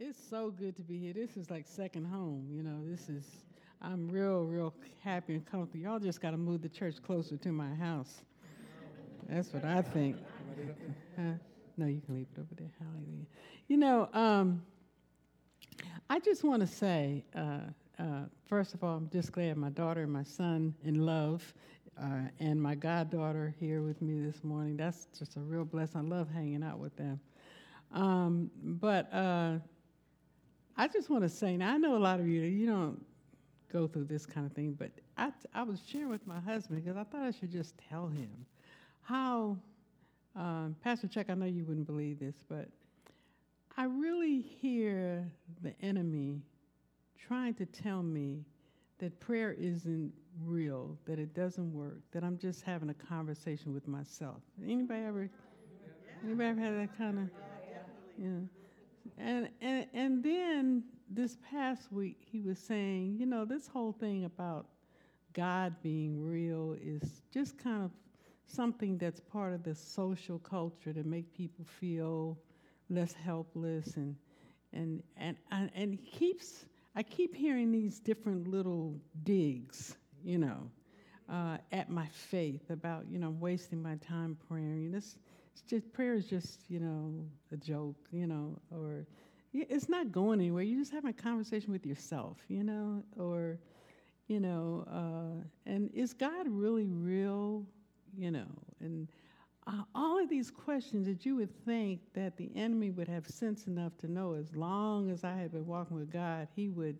It's so good to be here. This is like second home, you know. I'm real happy and comfortable. Y'all just got to move the church closer to my house. That's what I think. No, you can leave it over there. Hallelujah. You know, I just want to say, first of all, I'm just glad my daughter and my son in love, and my goddaughter here with me this morning. That's just a real blessing. I love hanging out with them. But I just want to say, now I know a lot of you don't go through this kind of thing, but I was sharing with my husband because I thought I should just tell him how, Pastor Chuck, I know you wouldn't believe this, but I really hear the enemy trying to tell me that prayer isn't real, that it doesn't work, that I'm just having a conversation with myself. Anybody ever had that kind of? Yeah. And then this past week he was saying, you know, this whole thing about God being real is just kind of something that's part of the social culture to make people feel less helpless, and I keep hearing these different little digs, you know, at my faith about, you know, wasting my time praying. Prayer is just, you know, a joke, you know, or it's not going anywhere. You're just having a conversation with yourself, you know, or, you know, and is God really real, you know? And all of these questions that you would think that the enemy would have sense enough to know, as long as I had been walking with God, he would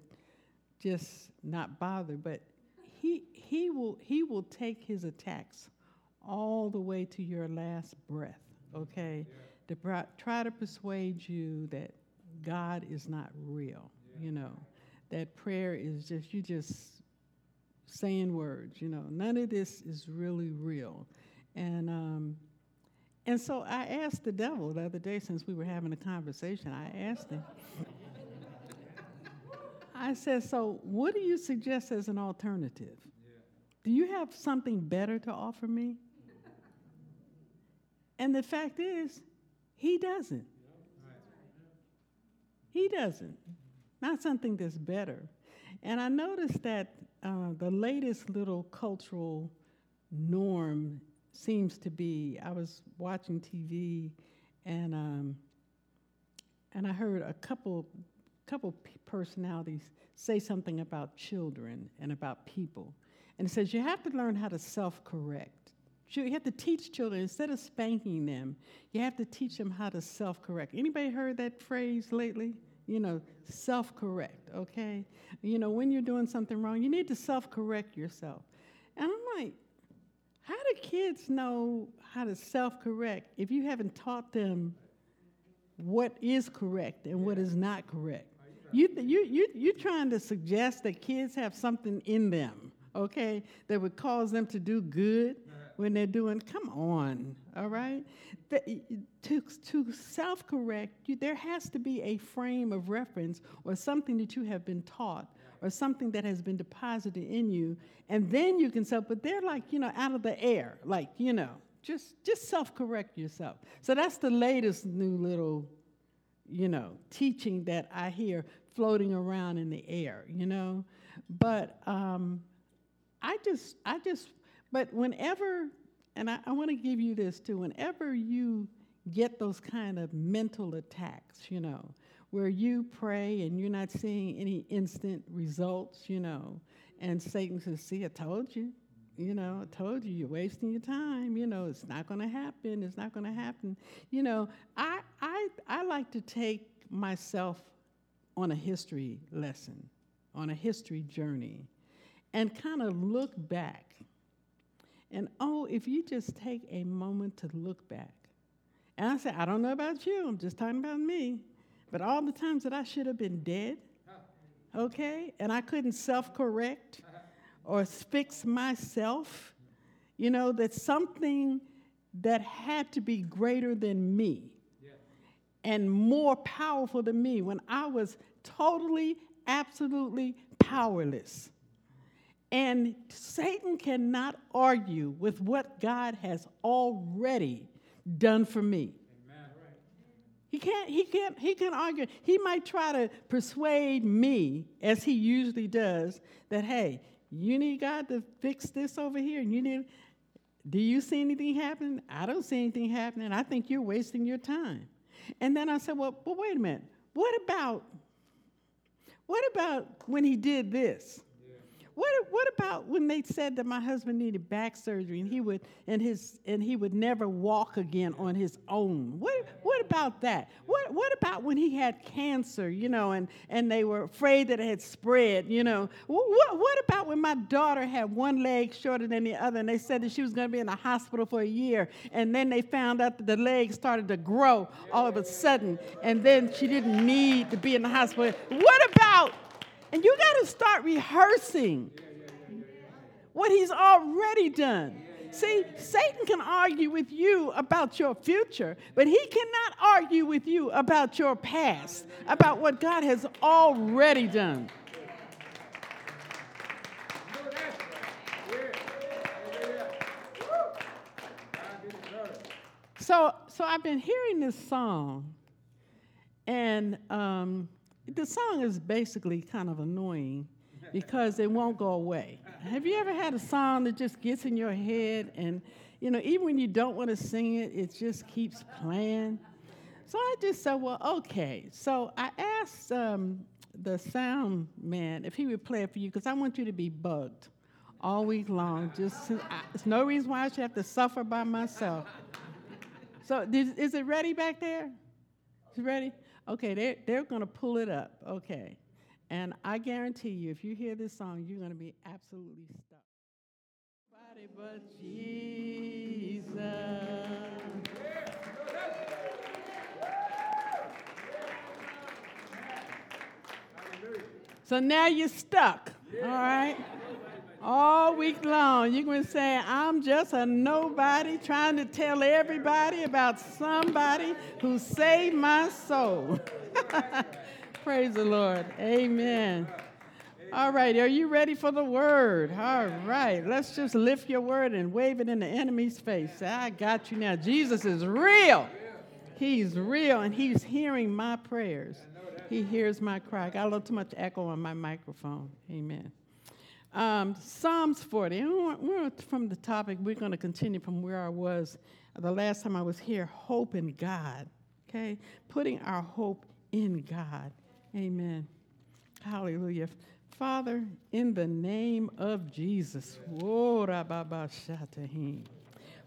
just not bother. But he will take his attacks all the way to your last breath, okay? Yeah. To try to persuade you that God is not real, yeah. You know, that prayer is just, you just saying words, you know, none of this is really real. And so I asked the devil the other day, since we were having a conversation, I asked him, I said, so what do you suggest as an alternative? Yeah. Do you have something better to offer me? And the fact is, he doesn't. He doesn't. Not something that's better. And I noticed that the latest little cultural norm seems to be, I was watching TV, and I heard a couple personalities say something about children and about people. And it says you have to learn how to self-correct. You have to teach children, instead of spanking them, you have to teach them how to self-correct. Anybody heard that phrase lately? You know, self-correct, okay? You know, when you're doing something wrong, you need to self-correct yourself. And I'm like, how do kids know how to self-correct if you haven't taught them what is correct and what is not correct? You're trying to suggest that kids have something in them, okay, that would cause them to do good when they're doing, come on, all right? To self-correct, there has to be a frame of reference or something that you have been taught or something that has been deposited in you, and then you can self, but they're like, you know, out of the air, like, you know, just self-correct yourself. So that's the latest new little, you know, teaching that I hear floating around in the air, you know? But but whenever, and I want to give you this too, whenever you get those kind of mental attacks, you know, where you pray and you're not seeing any instant results, you know, and Satan says, see, I told you, you're wasting your time, you know, it's not going to happen. You know, I like to take myself on a history lesson, on a history journey, and kind of look back. And, if you just take a moment to look back. And I say, I don't know about you. I'm just talking about me. But all the times that I should have been dead, okay, and I couldn't self-correct or fix myself, you know, that's something that had to be greater than me and more powerful than me when I was totally, absolutely powerless. And Satan cannot argue with what God has already done for me. Amen. He can't argue. He might try to persuade me, as he usually does, that, hey, you need God to fix this over here. Do you see anything happening? I don't see anything happening. I think you're wasting your time. And then I said, well, wait a minute. What about when he did this? Yeah. What about when they said that my husband needed back surgery and he would never walk again on his own? What about that? What about when he had cancer, and they were afraid that it had spread, What about when my daughter had one leg shorter than the other and they said that she was going to be in the hospital for a year, and then they found out that the leg started to grow all of a sudden, and then she didn't need to be in the hospital? What about? And you got to start rehearsing what he's already done. See, Satan can argue with you about your future, but he cannot argue with you about your past, about what God has already done. So I've been hearing this song, and the song is basically kind of annoying, because it won't go away. Have you ever had a song that just gets in your head and, even when you don't want to sing it, it just keeps playing? So I just said, well, okay. So I asked the sound man if he would play it for you, because I want you to be bugged all week long. There's no reason why I should have to suffer by myself. So is it ready back there? Is it ready? Okay, they're going to pull it up. Okay. And I guarantee you, if you hear this song, you're going to be absolutely stuck. Nobody but Jesus. So now you're stuck, all right? All week long, you're going to say, I'm just a nobody trying to tell everybody about somebody who saved my soul. Praise the Lord. Amen. All right. Are you ready for the word? All right. Let's just lift your word and wave it in the enemy's face. Say, I got you now. Jesus is real. He's real, and he's hearing my prayers. He hears my cry. I got a little too much echo on my microphone. Amen. Psalms 40. We're from the topic. We're going to continue from where I was the last time I was here, hope in God. Okay? Putting our hope in God. Amen. Hallelujah. Father, in the name of Jesus,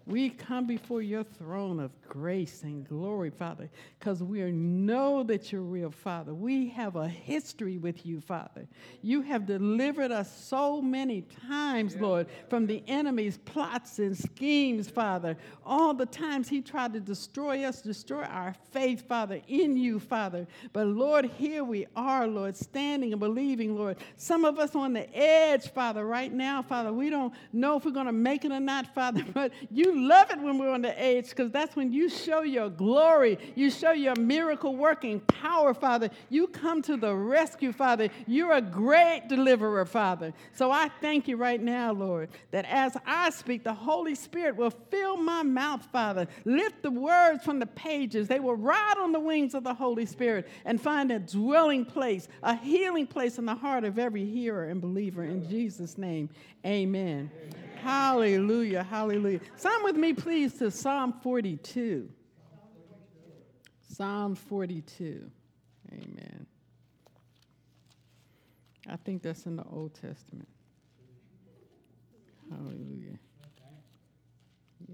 we come before your throne of grace and glory, Father, because we know that you're real, Father. We have a history with you, Father. You have delivered us so many times, Lord, from the enemy's plots and schemes, Father. All the times he tried to destroy us, destroy our faith, Father, in you, Father. But, Lord, here we are, Lord, standing and believing, Lord. Some of us on the edge, Father, right now, Father. We don't know if we're going to make it or not, Father, but you love it when we're on the edge, because that's when you show your glory. You show your miracle-working power, Father. You come to the rescue, Father. You're a great deliverer, Father. So I thank you right now, Lord, that as I speak, the Holy Spirit will fill my mouth, Father. Lift the words from the pages. They will ride on the wings of the Holy Spirit and find a dwelling place, a healing place in the heart of every hearer and believer. In Jesus' name, amen. Hallelujah, hallelujah. Sign with me, please, to Psalm 42. Psalm 42. Amen. I think that's in the Old Testament. Hallelujah.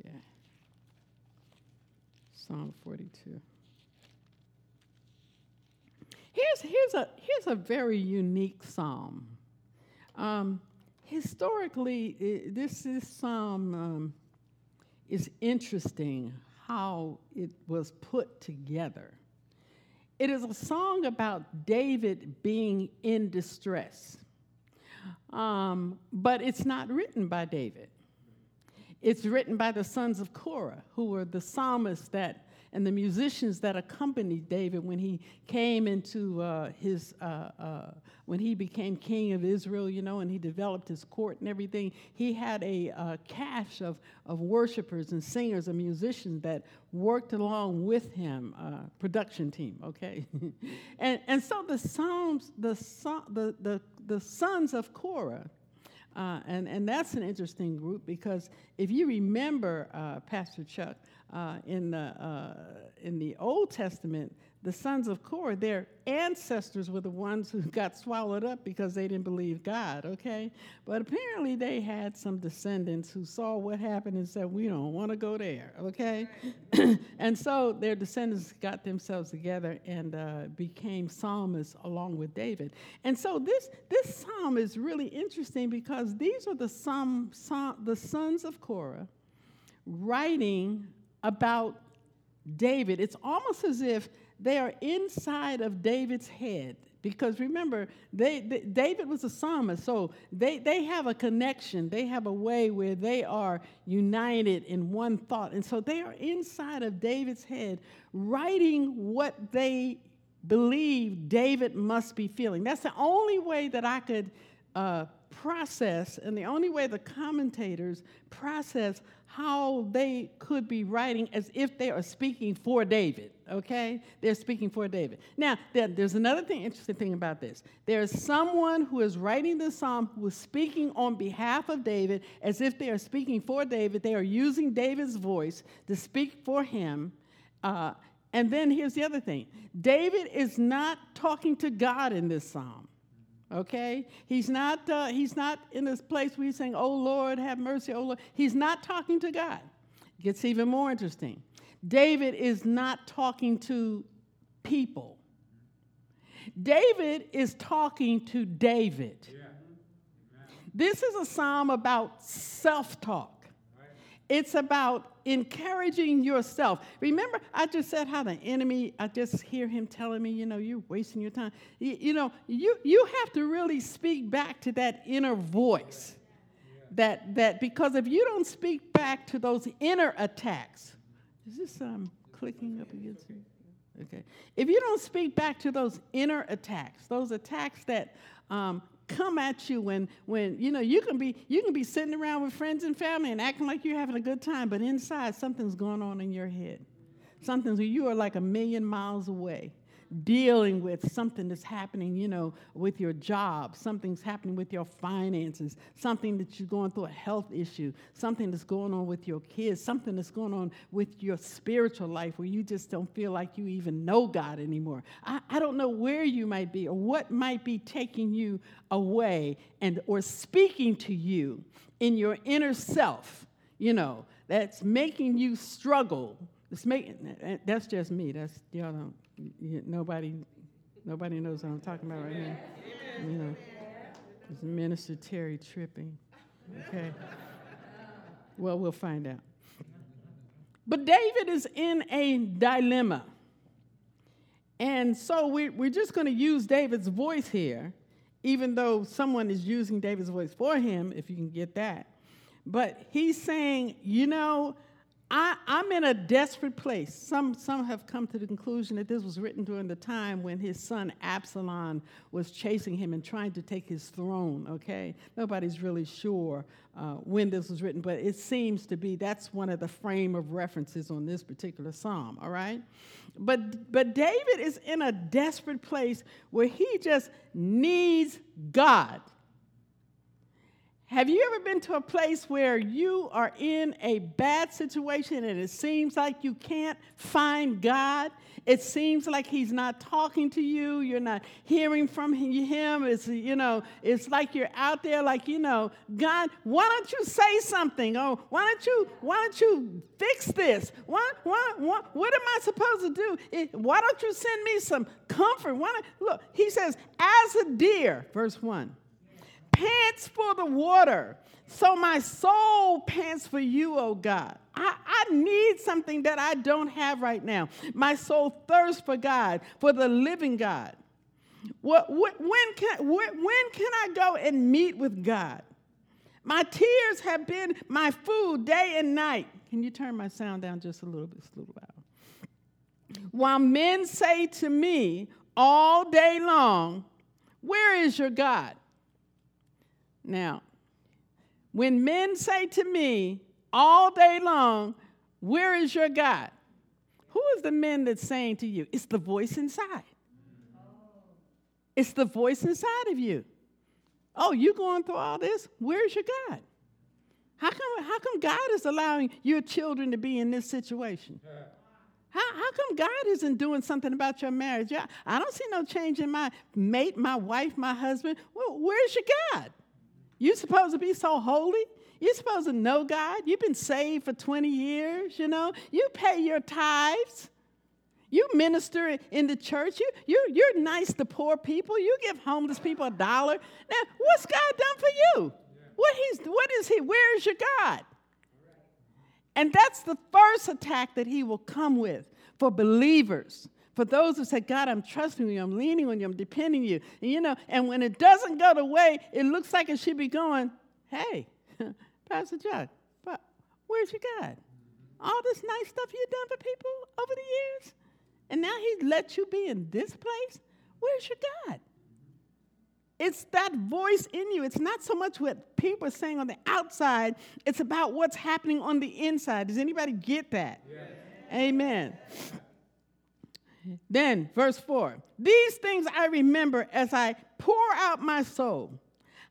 Yeah. Psalm 42. Here's a very unique psalm. Historically, this psalm is interesting how it was put together. It is a song about David being in distress, but it's not written by David. It's written by the sons of Korah, who were the psalmists that and the musicians that accompanied David when he came into when he became king of Israel, you know, and he developed his court and everything, he had a cache of worshipers and singers and musicians that worked along with him, production team, okay? and so the Psalms, the sons of Korah, and that's an interesting group because if you remember, Pastor Chuck, in the Old Testament, the sons of Korah, their ancestors were the ones who got swallowed up because they didn't believe God, okay? But apparently they had some descendants who saw what happened and said, we don't want to go there, okay? And so their descendants got themselves together and became psalmists along with David. And so this psalm is really interesting because these are the sons of Korah writing about David. It's almost as if they are inside of David's head because, remember, David was a psalmist, so they have a connection. They have a way where they are united in one thought. And so they are inside of David's head writing what they believe David must be feeling. That's the only way that I could process, and the only way the commentators process how they could be writing as if they are speaking for David, okay? They're speaking for David. Now, there's another interesting thing about this. There's someone who is writing this psalm who is speaking on behalf of David as if they are speaking for David. They are using David's voice to speak for him. And then here's the other thing. David is not talking to God in this psalm. Okay, he's not in this place where he's saying, "Oh Lord, have mercy, oh Lord." He's not talking to God. It gets even more interesting. David is not talking to people. David is talking to David. Yeah. This is a psalm about self-talk. Right. It's about encouraging yourself. Remember, I just said how the enemy, I just hear him telling me, you know, you're wasting your time. You have to really speak back to that inner voice. Yeah. That because if you don't speak back to those inner attacks, is this clicking up against you? Okay. If you don't speak back to those inner attacks, that come at you when you know you can be sitting around with friends and family and acting like you're having a good time, but inside something's going on in your head. You are like a million miles away, dealing with something that's happening, you know, with your job, something's happening with your finances, something that you're going through a health issue, something that's going on with your kids, something that's going on with your spiritual life where you just don't feel like you even know God anymore. I don't know where you might be or what might be taking you away and or speaking to you in your inner self, you know, that's making you struggle. That's just me. That's y'all don't. Nobody knows what I'm talking about right now. You know, it's Minister Terry tripping. Okay. Well, we'll find out. But David is in a dilemma, and so we're just going to use David's voice here, even though someone is using David's voice for him, if you can get that. But he's saying, you know, I'm in a desperate place. Some have come to the conclusion that this was written during the time when his son Absalom was chasing him and trying to take his throne, okay? Nobody's really sure when this was written, but it seems to be that's one of the frame of references on this particular psalm, all right? But David is in a desperate place where he just needs God. Have you ever been to a place where you are in a bad situation and it seems like you can't find God? It seems like he's not talking to you. You're not hearing from him. It's, you know, it's like you're out there like, you know, God, why don't you say something? Oh, why don't you fix this? What am I supposed to do? Why don't you send me some comfort? Look, he says, as a deer, verse 1. Pants for the water, so my soul pants for you, O God. I need something that I don't have right now. My soul thirsts for God, for the living God. When can I go and meet with God? My tears have been my food day and night. Can you turn my sound down just a little bit? It's a little loud. While men say to me all day long, where is your God? Now, when men say to me all day long, where is your God? Who is the men that's saying to you? It's the voice inside. It's the voice inside of you. Oh, you going through all this? Where's your God? How come God is allowing your children to be in this situation? How come God isn't doing something about your marriage? I don't see no change in my mate, my wife, my husband. Well, where's your God? You're supposed to be so holy. You're supposed to know God. You've been saved for 20 years, you know. You pay your tithes. You minister in the church. You're nice to poor people. You give homeless people $1. Now, what's God done for you? What is he? Where is your God? And that's the first attack that he will come with for believers, for those who say, God, I'm trusting you, I'm leaning on you, I'm depending on you. And, you know, and when it doesn't go the way it looks like it should be going, hey, Pastor Chuck, where's your God? All this nice stuff you've done for people over the years, and now he let you be in this place? Where's your God? It's that voice in you. It's not so much what people are saying on the outside. It's about what's happening on the inside. Does anybody get that? Yes. Amen. Yes. Then, verse 4. These things I remember as I pour out my soul.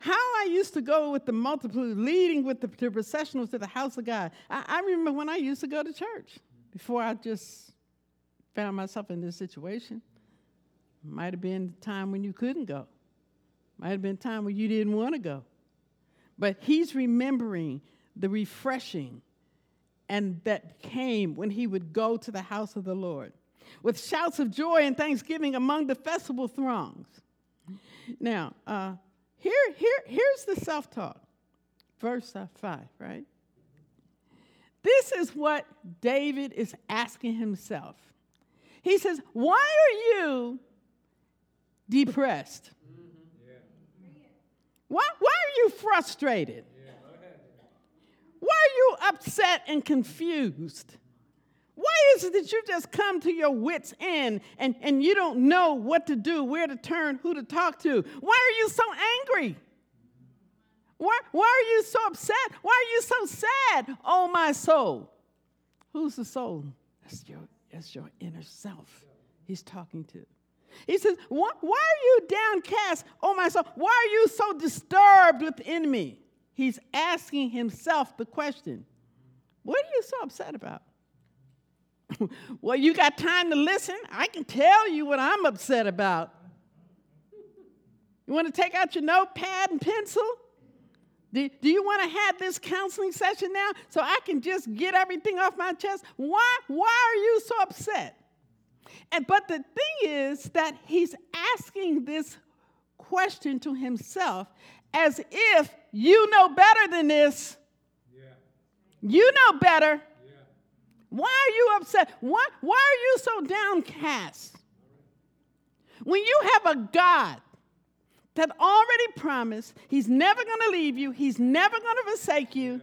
How I used to go with the multitude, leading with the processionals to the house of God. I remember when I used to go to church before I just found myself in this situation. Might have been the time when you couldn't go. Might have been a time where you didn't want to go. But he's remembering the refreshing and that came when he would go to the house of the Lord with shouts of joy and thanksgiving among the festival throngs. Now, here's the self-talk. Verse 5, right? This is what David is asking himself. He says, why are you depressed? Why are you frustrated? Why are you upset and confused? Why is it that you just come to your wits' end and you don't know what to do, where to turn, who to talk to? Why are you so angry? Why are you so upset? Why are you so sad? Oh, my soul. Who's the soul? That's your inner self he's talking to. He says, why are you downcast, oh my soul? Why are you so disturbed within me? He's asking himself the question, what are you so upset about? Well, you got time to listen. I can tell you what I'm upset about. You want to take out your notepad and pencil? Do you want to have this counseling session now so I can just get everything off my chest? Why are you so upset? But the thing is that he's asking this question to himself as if you know better than this. Yeah. You know better. Yeah. Why are you upset? Why are you so downcast? When you have a God that already promised he's never going to leave you, he's never going to forsake you. Yeah.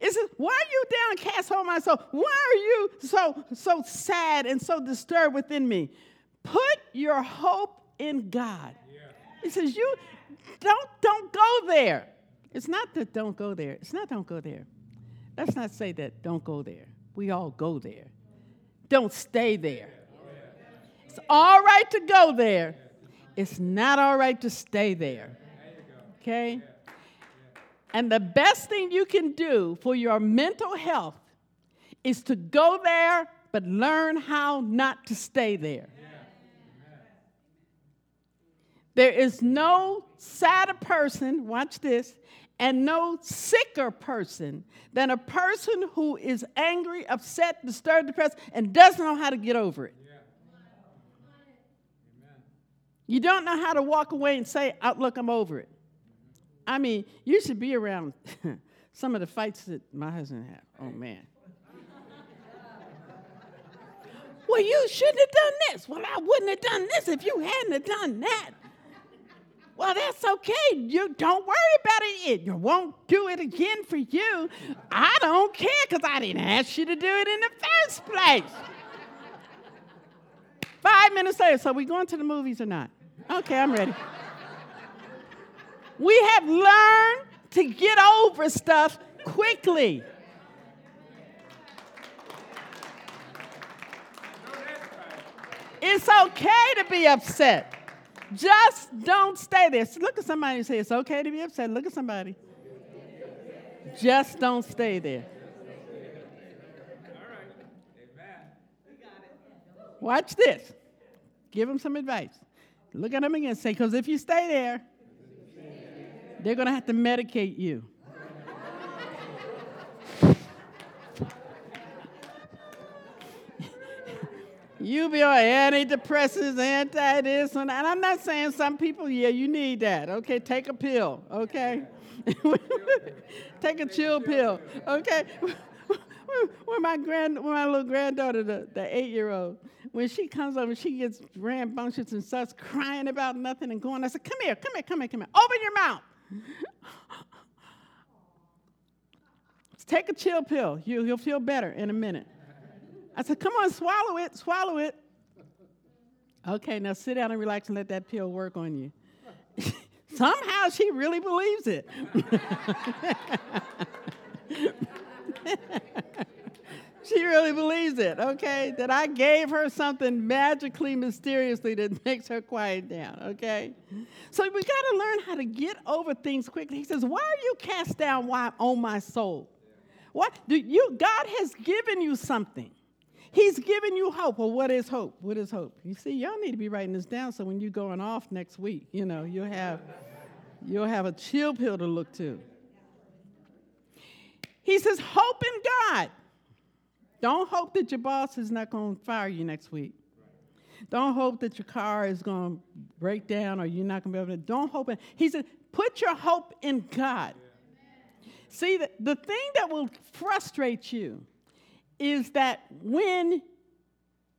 It says, why are you downcast, oh my soul? Why are you so sad and so disturbed within me? Put your hope in God. Yeah. It says, you don't go there. It's not that don't go there. It's not don't go there. Let's not say that don't go there. We all go there. Don't stay there. Yeah. It's all right to go there. It's not all right to stay there. Okay? Yeah. And the best thing you can do for your mental health is to go there, but learn how not to stay there. Yeah. There is no sadder person, watch this, and no sicker person than a person who is angry, upset, disturbed, depressed, and doesn't know how to get over it. Yeah. Amen. You don't know how to walk away and say, look, I'm over it. I mean, you should be around some of the fights that my husband had. Oh, man. Well, you shouldn't have done this. Well, I wouldn't have done this if you hadn't have done that. Well, that's okay. You don't worry about it. You won't do it again for you. I don't care because I didn't ask you to do it in the first place. 5 minutes later, so are we going to the movies or not? Okay, I'm ready. We have learned to get over stuff quickly. It's okay to be upset. Just don't stay there. Look at somebody and say, it's okay to be upset. Look at somebody. Just don't stay there. All right. Amen. We got it. Watch this. Give them some advice. Look at them again and say, because if you stay there, they're going to have to medicate you. You be on antidepressants, anti-this, and I'm not saying some people, yeah, you need that. Okay, take a pill, okay? Take a chill pill, okay? When my little granddaughter, the 8-year-old, when she comes over, she gets rambunctious and starts crying about nothing and going, I said, come here. Open your mouth. Take a chill pill. You'll feel better in a minute. I said, come on, swallow it. Okay, now sit down and relax and let that pill work on you. Somehow she really believes it. She really believes it, okay, that I gave her something magically, mysteriously that makes her quiet down, okay? So we got to learn how to get over things quickly. He says, why are you cast down, O my soul? God has given you something. He's given you hope. Well, what is hope? What is hope? You see, y'all need to be writing this down so when you're going off next week, you know, you'll have a chill pill to look to. He says, hope in God. Don't hope that your boss is not going to fire you next week. Don't hope that your car is going to break down or you're not going to be able to. Don't hope. He said, put your hope in God. Yeah. See, the thing that will frustrate you is that when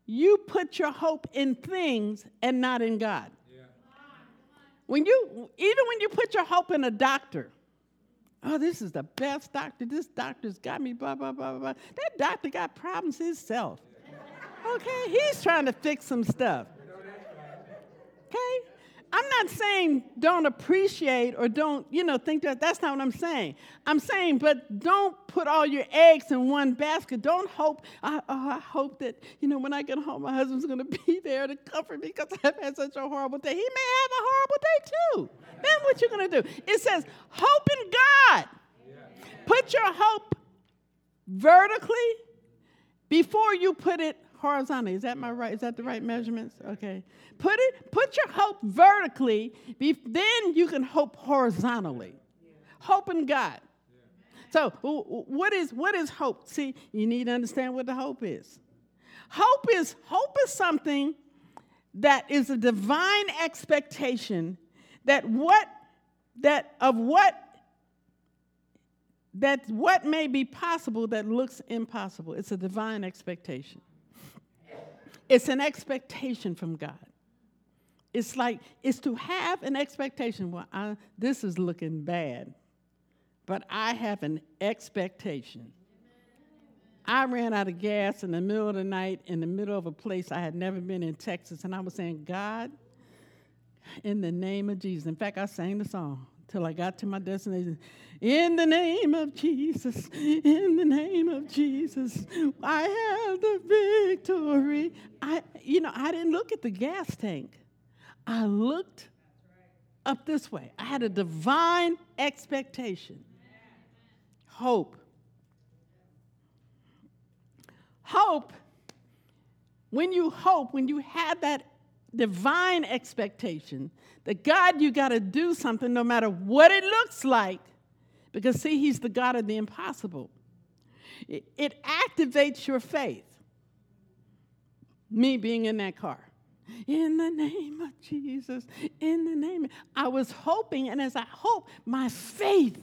you put your hope in things and not in God. Yeah. Even when you put your hope in a doctor, oh, this is the best doctor. This doctor's got me, blah, blah, blah, blah. That doctor got problems himself. Okay? He's trying to fix some stuff. Okay? I'm not saying don't appreciate or don't, think that. That's not what I'm saying. I'm saying, but don't put all your eggs in one basket. Don't hope, I hope that, when I get home, my husband's going to be there to comfort me because I've had such a horrible day. He may have a horrible day, too. Then what you going to do? It says, hope in God. Yeah. Put your hope vertically before you put it horizontally. Is that the right measurements? Okay. Put your hope vertically, then you can hope horizontally. Hope in God. So what is hope? See, you need to understand what the hope is. Hope is something that is a divine expectation that what may be possible that looks impossible. It's a divine expectation. It's an expectation from God. It's to have an expectation. Well, this is looking bad, but I have an expectation. I ran out of gas in the middle of the night in the middle of a place I had never been in, Texas, and I was saying, God, in the name of Jesus. In fact, I sang the song till I got to my destination. In the name of Jesus, in the name of Jesus, I have the victory. I didn't look at the gas tank. I looked up this way. I had a divine expectation. Hope. When you have that divine expectation that God, you got to do something no matter what it looks like, because see, he's the God of the impossible. It activates your faith. Me being in that car. In the name of Jesus, in the name of, I was hoping, and as I hoped, my faith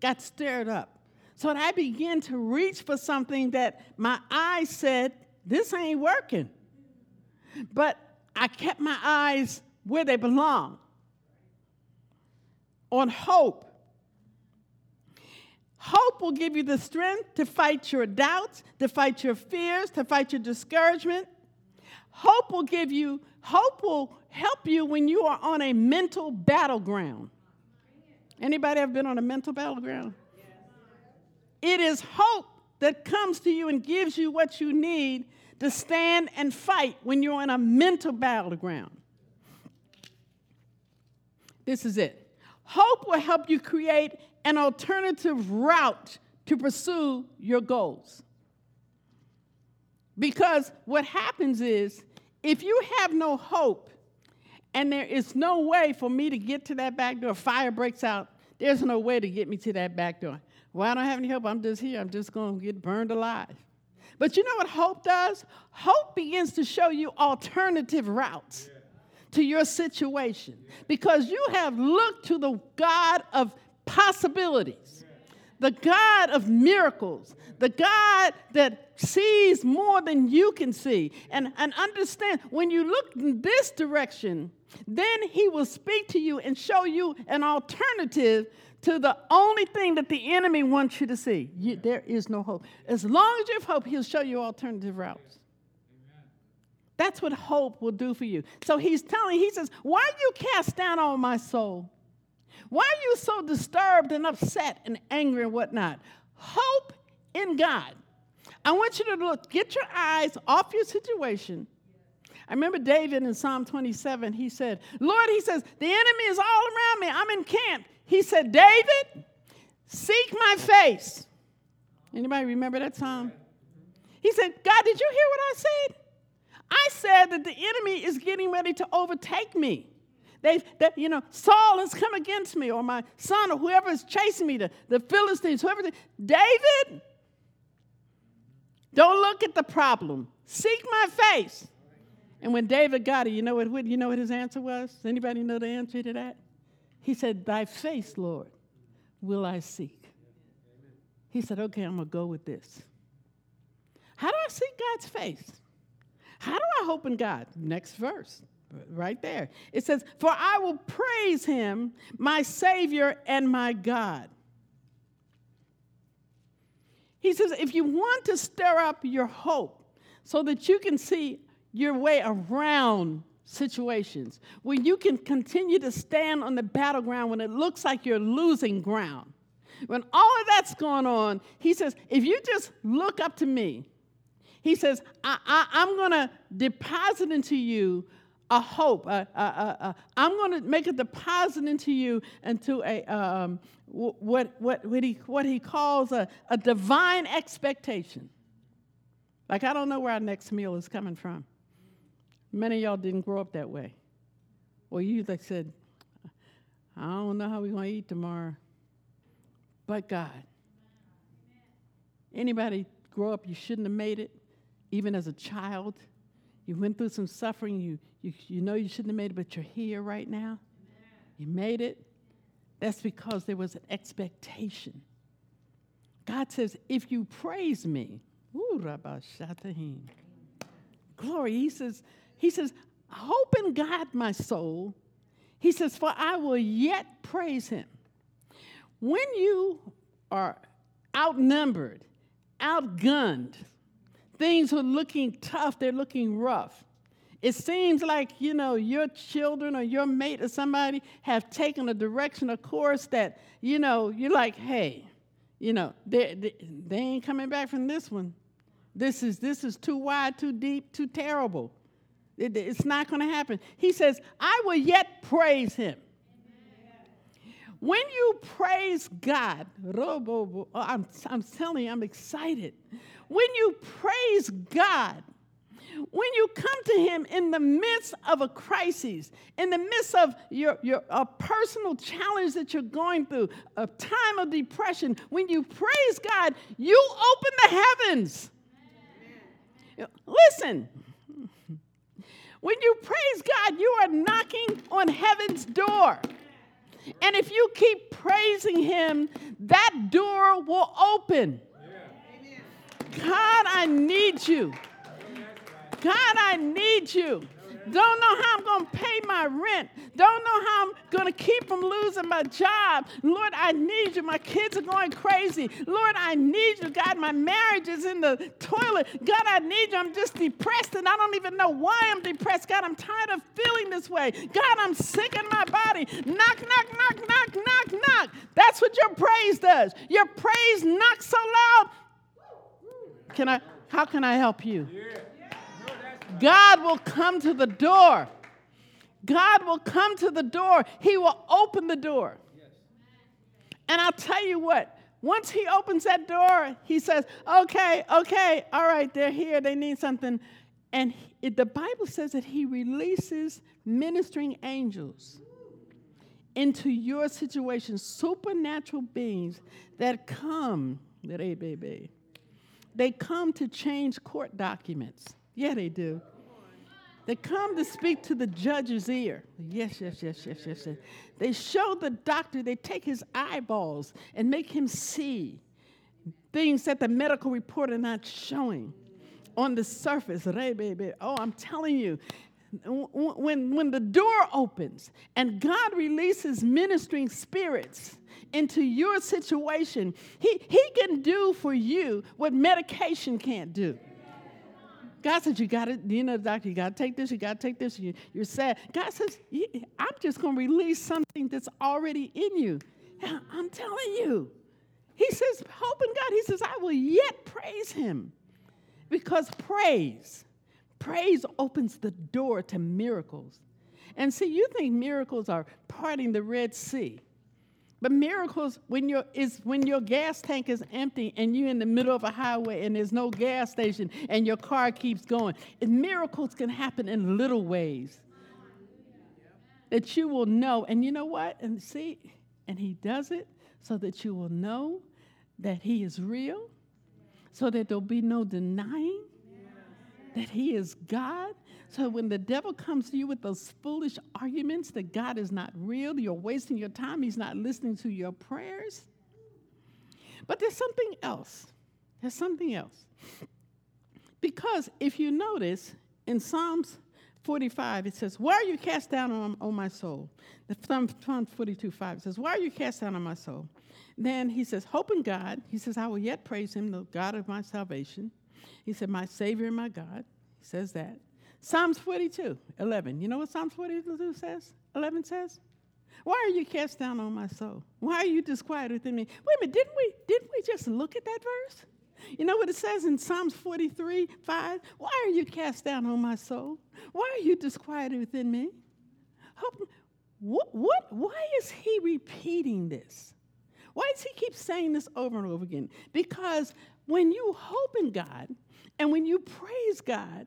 got stirred up. So that I began to reach for something that my eyes said, this ain't working. But I kept my eyes where they belong. on hope. Hope will give you the strength to fight your doubts, to fight your fears, to fight your discouragement. Hope will help you when you are on a mental battleground. Anybody ever been on a mental battleground? It is hope that comes to you and gives you what you need to stand and fight when you're on a mental battleground. This is it. Hope will help you create an alternative route to pursue your goals. Because what happens is, if you have no hope and there is no way for me to get to that back door, fire breaks out, there's no way to get me to that back door. Well, I don't have any hope. I'm just here. I'm just going to get burned alive. But you know what hope does? Hope begins to show you alternative routes to your situation because you have looked to the God of possibilities, the God of miracles, the God that sees more than you can see. And understand, when you look in this direction, then he will speak to you and show you an alternative to the only thing that the enemy wants you to see. There is no hope. As long as you have hope, he'll show you alternative routes. Amen. That's what hope will do for you. So he says, why are you cast down on my soul? Why are you so disturbed and upset and angry and whatnot? Hope in God. I want you to look, get your eyes off your situation. I remember David in Psalm 27, he said, Lord, he says, the enemy is all around me. I'm encamped. He said, David, seek my face. Anybody remember that psalm? He said, God, did you hear what I said? I said that the enemy is getting ready to overtake me. Saul has come against me, or my son, or whoever is chasing me, the Philistines, whoever. David, don't look at the problem. Seek my face. And when David got it, you know what his answer was? Does anybody know the answer to that? He said, thy face, Lord, will I seek. He said, okay, I'm going to go with this. How do I seek God's face? How do I hope in God? Next verse, right there. It says, for I will praise him, my Savior and my God. He says, if you want to stir up your hope so that you can see your way around situations, where you can continue to stand on the battleground when it looks like you're losing ground. When all of that's going on, he says, if you just look up to me, he says, I'm going to deposit into you a hope. I'm going to make a deposit into you into what he calls a divine expectation. Like, I don't know where our next meal is coming from. Many of y'all didn't grow up that way. Well, you like said, I don't know how we're going to eat tomorrow, but God. Amen. Anybody grow up, you shouldn't have made it, even as a child. You went through some suffering. You know you shouldn't have made it, but you're here right now. Amen. You made it. That's because there was an expectation. God says, if you praise me, ooh, Rabba Shatahim. Glory, he says, hope in God, my soul. He says, for I will yet praise him. When you are outnumbered, outgunned, things are looking tough, they're looking rough. It seems like, your children or your mate or somebody have taken a direction, a course that, you're like, hey, they ain't coming back from this one. This is too wide, too deep, too terrible. It's not going to happen. He says, I will yet praise him. Amen. When you praise God, I'm telling you, I'm excited. When you praise God, when you come to him in the midst of a crisis, in the midst of your personal challenge that you're going through, a time of depression, when you praise God, you open the heavens. Listen, when you praise God, you are knocking on heaven's door. And if you keep praising him, that door will open. God, I need you. God, I need you. Don't know how I'm going to pay my rent. Don't know how I'm going to keep from losing my job. Lord, I need you. My kids are going crazy. Lord, I need you. God, my marriage is in the toilet. God, I need you. I'm just depressed, and I don't even know why I'm depressed. God, I'm tired of feeling this way. God, I'm sick in my body. Knock, knock, knock, knock, knock, knock. That's what your praise does. Your praise knocks so loud. How can I help you? God will come to the door. God will come to the door. He will open the door. And I'll tell you what. Once he opens that door, he says, okay, all right, they're here. They need something. And the Bible says that he releases ministering angels into your situation, supernatural beings that come, they come to change court documents. Yeah, they do. They come to speak to the judge's ear. Yes. They show the doctor, they take his eyeballs and make him see things that the medical report are not showing on the surface. Oh, I'm telling you, when the door opens and God releases ministering spirits into your situation, he can do for you what medication can't do. God says, you got to, doctor, you got to take this, you're sad. God says, I'm just going to release something that's already in you. And I'm telling you. He says, hope in God. He says, I will yet praise him. Because praise opens the door to miracles. And see, you think miracles are parting the Red Sea. But miracles when your gas tank is empty and you're in the middle of a highway and there's no gas station and your car keeps going. And miracles can happen in little ways that you will know. And you know what? And see, and he does it so that you will know that he is real, so that there'll be no denying that he is God. So when the devil comes to you with those foolish arguments that God is not real, you're wasting your time, he's not listening to your prayers. But there's something else. Because if you notice, in Psalms 45, it says, why are you cast down on my soul? The Psalm 42, 5 says, why are you cast down on my soul? Then he says, hope in God. He says, I will yet praise him, the God of my salvation. He said, my Savior and my God. He says that. Psalms 42, 11. You know what Psalms 42 says? 11 says? Why are you cast down on my soul? Why are you disquieted within me? Wait a minute, didn't we just look at that verse? You know what it says in Psalms 43, 5? Why are you cast down on my soul? Why are you disquieted within me? Why is he repeating this? Why does he keep saying this over and over again? Because when you hope in God and when you praise God,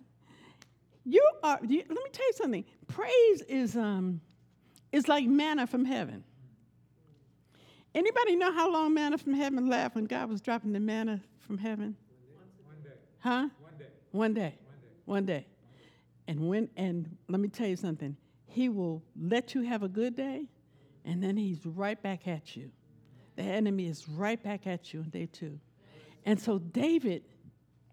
let me tell you something. Praise is like manna from heaven. Anybody know how long manna from heaven lasted when God was dropping the manna from heaven? One day. And let me tell you something. He will let you have a good day, and then he's right back at you. The enemy is right back at you on day two. And so David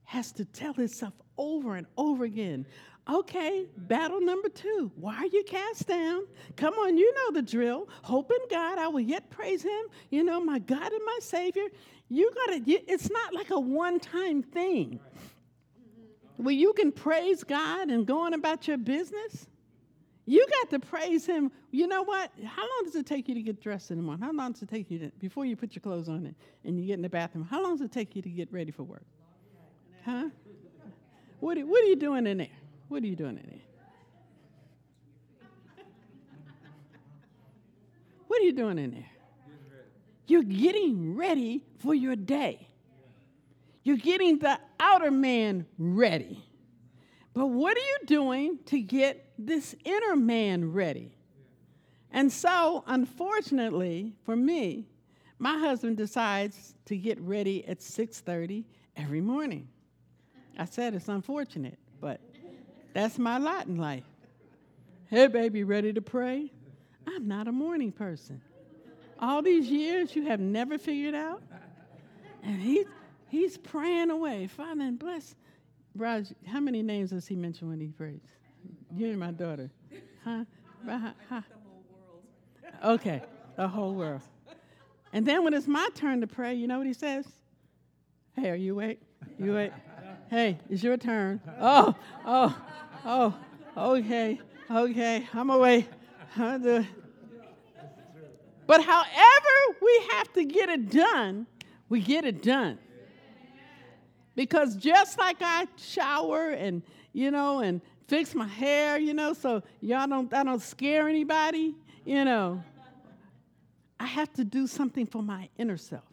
has to tell himself over and over again, okay, battle number two. Why are you cast down? Come on, you know the drill. Hope in God, I will yet praise him. You know, my God and my Savior. It's not like a one-time thing where you can praise God and go on about your business. You got to praise him. You know what? How long does it take you to get dressed in the morning? How long does it take you before you put your clothes on and you get in the bathroom? How long does it take you to get ready for work? Huh? What are you doing in there? You're getting ready for your day. You're getting the outer man ready. But what are you doing to get this inner man ready? And so, unfortunately for me, my husband decides to get ready at 6:30 every morning. I said it's unfortunate, but that's my lot in life. Hey, baby, ready to pray? I'm not a morning person. All these years, you have never figured out. And he's praying away. Father, and bless. Raj, how many names does he mention when he prays? You're my daughter. Huh? The whole world. Okay, the whole world. And then when it's my turn to pray, you know what he says? Hey, are you awake? You awake? Hey, it's your turn. Oh, okay, I'm awake. But however we have to get it done, we get it done. Because just like I shower and, and fix my hair, so I don't scare anybody, I have to do something for my inner self.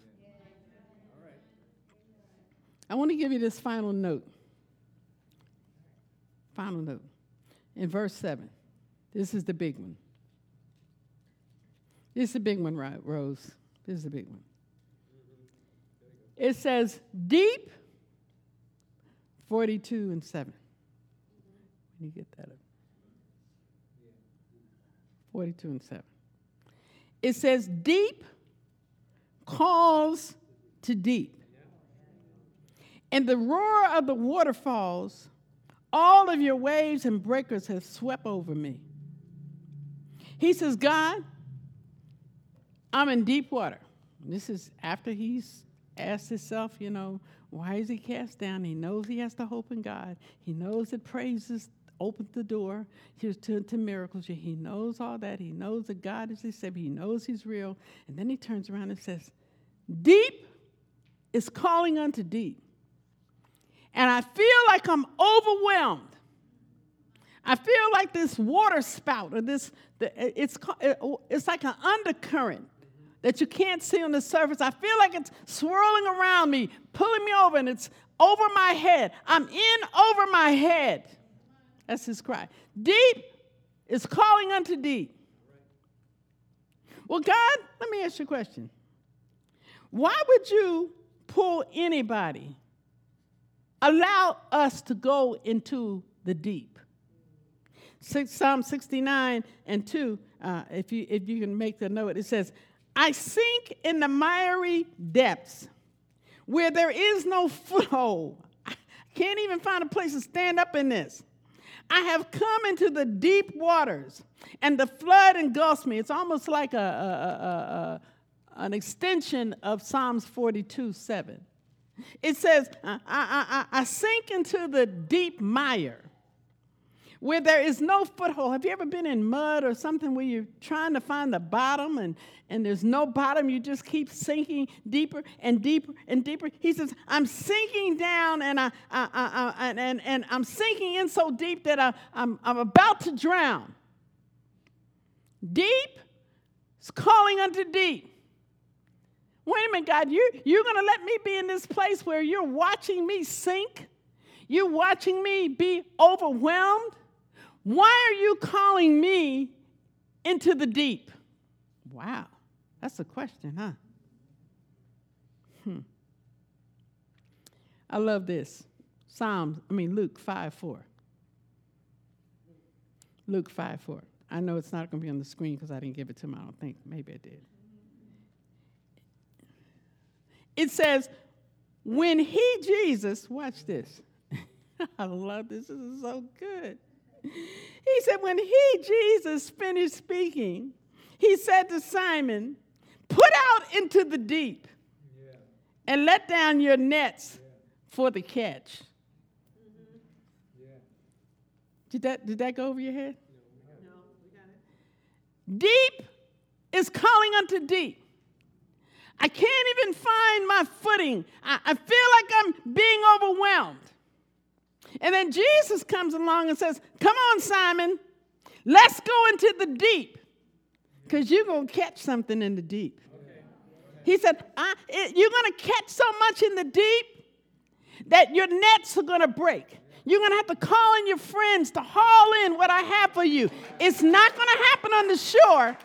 I want to give you this final note. Final note. In verse 7. This is the big one. This is the big one, right, Rose? This is the big one. It says, deep, 42:7. Let me get that up. 42:7. It says, deep calls to deep. In the roar of the waterfalls, all of your waves and breakers have swept over me. He says, God, I'm in deep water. This is after he's asked himself, why is he cast down? He knows he has to hope in God. He knows that praise is opened the door to miracles. He knows all that. He knows that God is his Savior. He knows he's real. And then he turns around and says, deep is calling unto deep. And I feel like I'm overwhelmed. I feel like this water spout or it's like an undercurrent that you can't see on the surface. I feel like it's swirling around me, pulling me over, and it's over my head. I'm in over my head. That's his cry. Deep is calling unto deep. Well, God, let me ask you a question. Why would you pull anybody, allow us to go into the deep? Psalm 69 and 2, if you can make the note, it says, I sink in the miry depths where there is no foothold. I can't even find a place to stand up in this. I have come into the deep waters, and the flood engulfs me. It's almost like an extension of Psalms 42:7. It says, I sink into the deep mire where there is no foothold. Have you ever been in mud or something where you're trying to find the bottom and there's no bottom? You just keep sinking deeper and deeper and deeper. He says, I'm sinking down and I I'm sinking in so deep that I'm about to drown. Deep is calling unto deep. Wait a minute, God, you're going to let me be in this place where you're watching me sink? You're watching me be overwhelmed? Why are you calling me into the deep? Wow, that's a question, huh? I love this. Luke 5:4. Luke 5:4. I know it's not going to be on the screen because I didn't give it to him. I don't think. Maybe I did. It says, when he, Jesus, watch this. I love this. This is so good. He said, when he, Jesus, finished speaking, he said to Simon, put out into the deep and let down your nets for the catch. Mm-hmm. Yeah. Did that go over your head? No, we got it. Deep is calling unto deep. I can't even find my footing. I feel like I'm being overwhelmed. And then Jesus comes along and says, come on, Simon, let's go into the deep, because you're going to catch something in the deep. Okay. He said, you're going to catch so much in the deep that your nets are going to break. You're going to have to call in your friends to haul in what I have for you. It's not going to happen on the shore.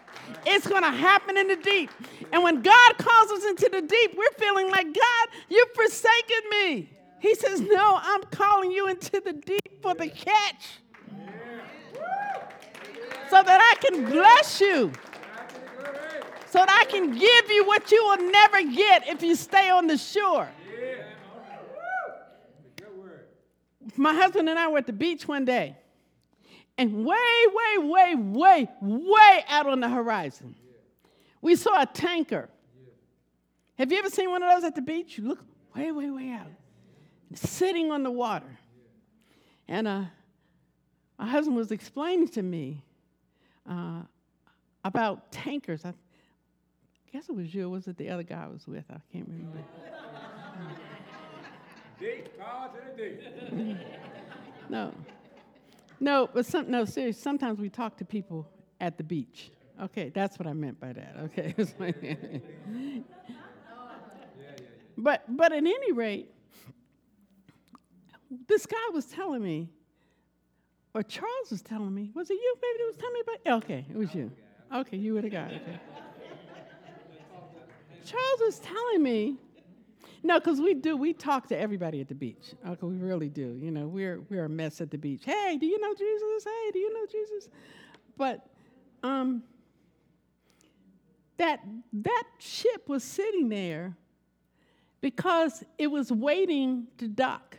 It's going to happen in the deep. And when God calls us into the deep, we're feeling like, God, you've forsaken me. He says, no, I'm calling you into the deep for the catch so that I can bless you, so that I can give you what you will never get if you stay on the shore. My husband and I were at the beach one day, and way out on the horizon, we saw a tanker. Have you ever seen one of those at the beach? You look way out, sitting on the water. And my husband was explaining to me about tankers. I guess it was you, or was it the other guy I was with? I can't remember. Deep power to the deep. No, seriously, sometimes we talk to people at the beach. Okay, that's what I meant by that. Okay. But at any rate, this guy was telling me, or Charles was telling me, was it you, baby, that was telling me about? Okay, it was you. Okay, you were the guy. Okay. Charles was telling me, no, because we talk to everybody at the beach. Okay, we really do. You know, we're a mess at the beach. Hey, do you know Jesus? Hey, do you know Jesus? But that ship was sitting there because it was waiting to dock.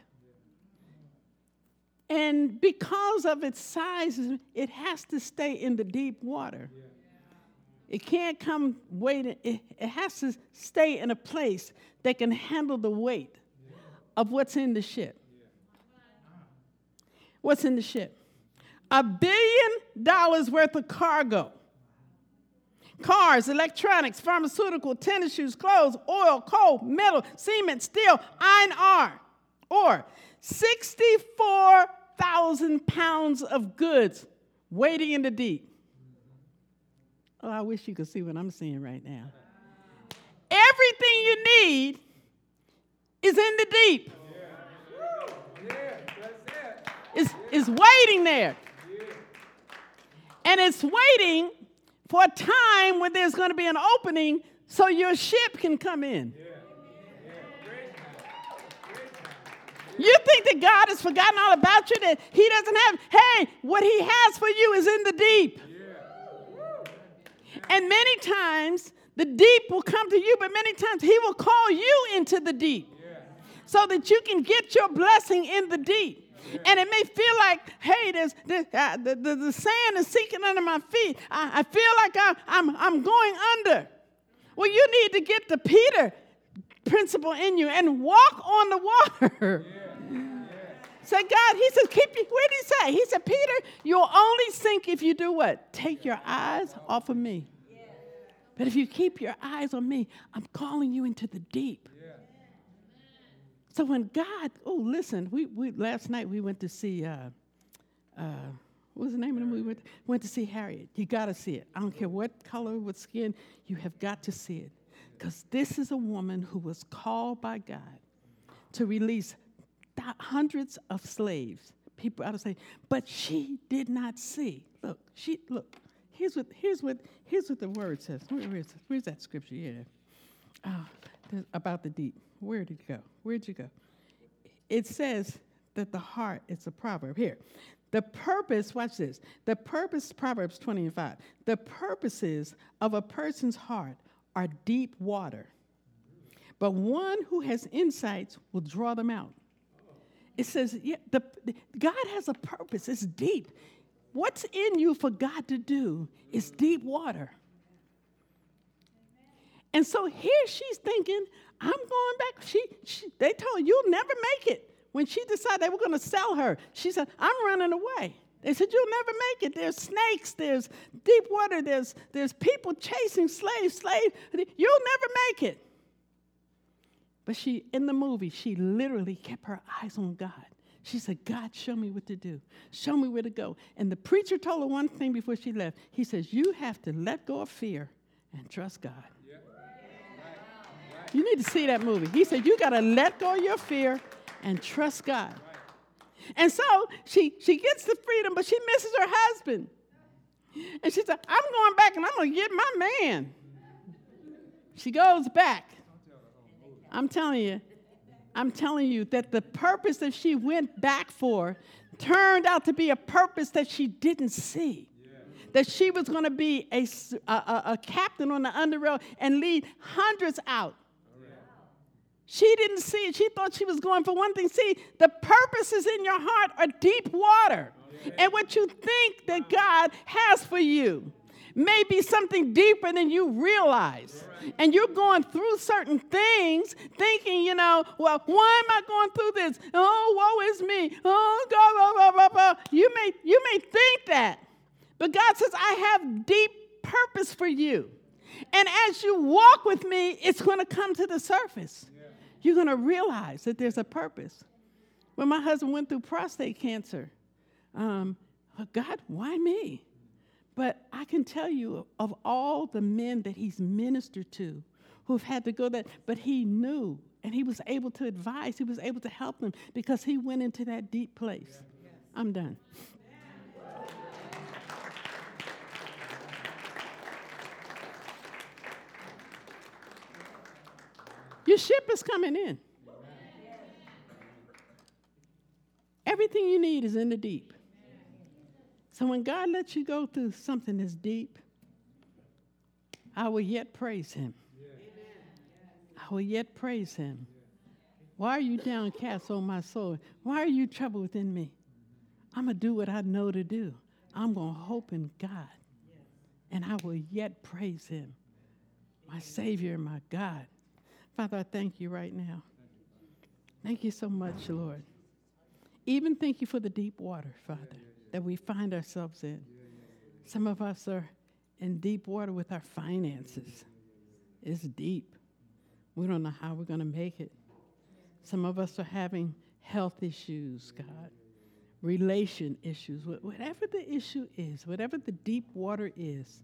And because of its size, it has to stay in the deep water. It can't come waiting. It has to stay in a place that can handle the weight of what's in the ship. What's in the ship? $1 billion worth of cargo. Cars, electronics, pharmaceutical, tennis shoes, clothes, oil, coal, metal, cement, steel, iron ore, or 64,000 pounds of goods waiting in the deep. Oh, I wish you could see what I'm seeing right now. Everything you need is in the deep. Yeah, that's it. It's waiting there. Yeah. And it's waiting for a time when there's going to be an opening so your ship can come in. Yeah. You think that God has forgotten all about you, that he doesn't have? Hey, what he has for you is in the deep. Yeah. And many times the deep will come to you, but many times he will call you into the deep so that you can get your blessing in the deep. And it may feel like, hey, the sand is sinking under my feet. I feel like I'm going under. Well, you need to get the Peter principle in you and walk on the water. Say, God, he says, keep you. What did he say? He said, Peter, you'll only sink if you do what? Take your eyes off of me. Yeah. But if you keep your eyes on me, I'm calling you into the deep. Yeah. So when God, last night we went to see, what was the name of the movie? We went to see Harriet. You got to see it. I don't care what color, what skin, you have got to see it. Because this is a woman who was called by God to release hundreds of slaves, people out of slavery, but she did not see. Look. Here's what the word says. Where's that scripture? Yeah, about the deep. Where did it go? Where'd you go? It says that the heart. It's a proverb here. The purpose. Watch this. The purpose. Proverbs 25. The purposes of a person's heart are deep water, but one who has insights will draw them out. It says, God has a purpose. It's deep. What's in you for God to do is deep water. And so here she's thinking, I'm going back. They told her, you'll never make it. When she decided they were going to sell her, she said, I'm running away. They said, you'll never make it. There's snakes. There's deep water. There's people chasing slaves. You'll never make it. But she, in the movie, she literally kept her eyes on God. She said, God, show me what to do. Show me where to go. And the preacher told her one thing before she left. He says, you have to let go of fear and trust God. Yeah. Right. You need to see that movie. He said, you got to let go of your fear and trust God. Right. And so she gets the freedom, but she misses her husband. And she said, I'm going back and I'm going to get my man. She goes back. I'm telling you that the purpose that she went back for turned out to be a purpose that she didn't see. Yeah. That she was going to be a captain on the underworld and lead hundreds out. Right. She didn't see it. She thought she was going for one thing. See, the purposes in your heart are deep water. and what you think that God has for you may be something deeper than you realize. And you're going through certain things thinking, you know, well, why am I going through this? Oh, woe is me. Oh, blah, blah, blah, blah. You may think that. But God says, I have deep purpose for you. And as you walk with me, it's going to come to the surface. You're going to realize that there's a purpose. When my husband went through prostate cancer, God, why me? But I can tell you of all the men that he's ministered to who have had to go that, but he knew and he was able to advise, he was able to help them because he went into that deep place. Yeah. I'm done. Yeah. Your ship is coming in. Yeah. Everything you need is in the deep. So when God lets you go through something as deep, I will yet praise him. I will yet praise him. Why are you downcast, O my soul? Why are you troubled within me? I'm going to do what I know to do. I'm going to hope in God. And I will yet praise him. My Savior, my God. Father, I thank you right now. Thank you so much, Lord. Even thank you for the deep water, Father, that we find ourselves in. Some of us are in deep water with our finances. It's deep. We don't know how we're going to make it. Some of us are having health issues, God, relation issues. Whatever the issue is, whatever the deep water is,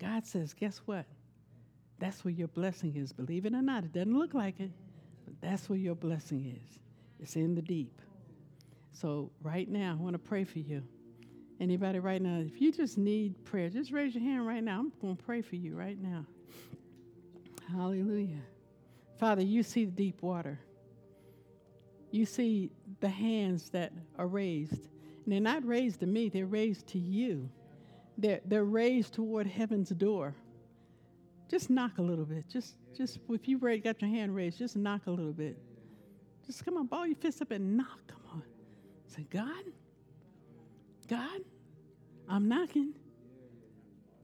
God says, guess what? That's where your blessing is. Believe it or not, it doesn't look like it, but that's where your blessing is. It's in the deep. So right now, I want to pray for you. Anybody right now, if you just need prayer, just raise your hand right now. I'm going to pray for you right now. Hallelujah. Father, you see the deep water. You see the hands that are raised. And they're not raised to me. They're raised to you. They're raised toward heaven's door. Just knock a little bit. Just if you got your hand raised, just knock a little bit. Just come on, ball your fists up and knock. Come on. Say, God, I'm knocking.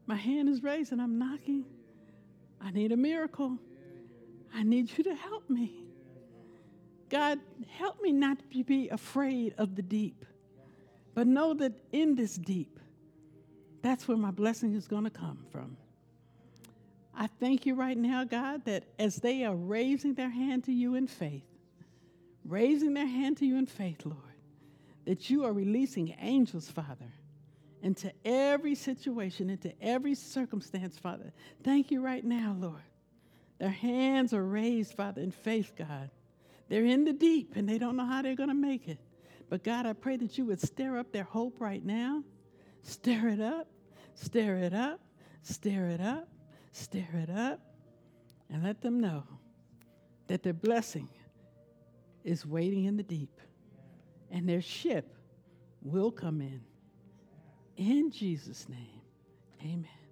My hand is raised and I'm knocking. I need a miracle. I need you to help me. God, help me not to be afraid of the deep, but know that in this deep, that's where my blessing is going to come from. I thank you right now, God, that as they are raising their hand to you in faith, Lord, that you are releasing angels, Father, into every situation, into every circumstance, Father. Thank you right now, Lord. Their hands are raised, Father, in faith, God. They're in the deep, and they don't know how they're going to make it. But, God, I pray that you would stir up their hope right now. Stir it up, stir it up, stir it up, stir it up, and let them know that their blessing is waiting in the deep. And their ship will come in. In Jesus' name, amen.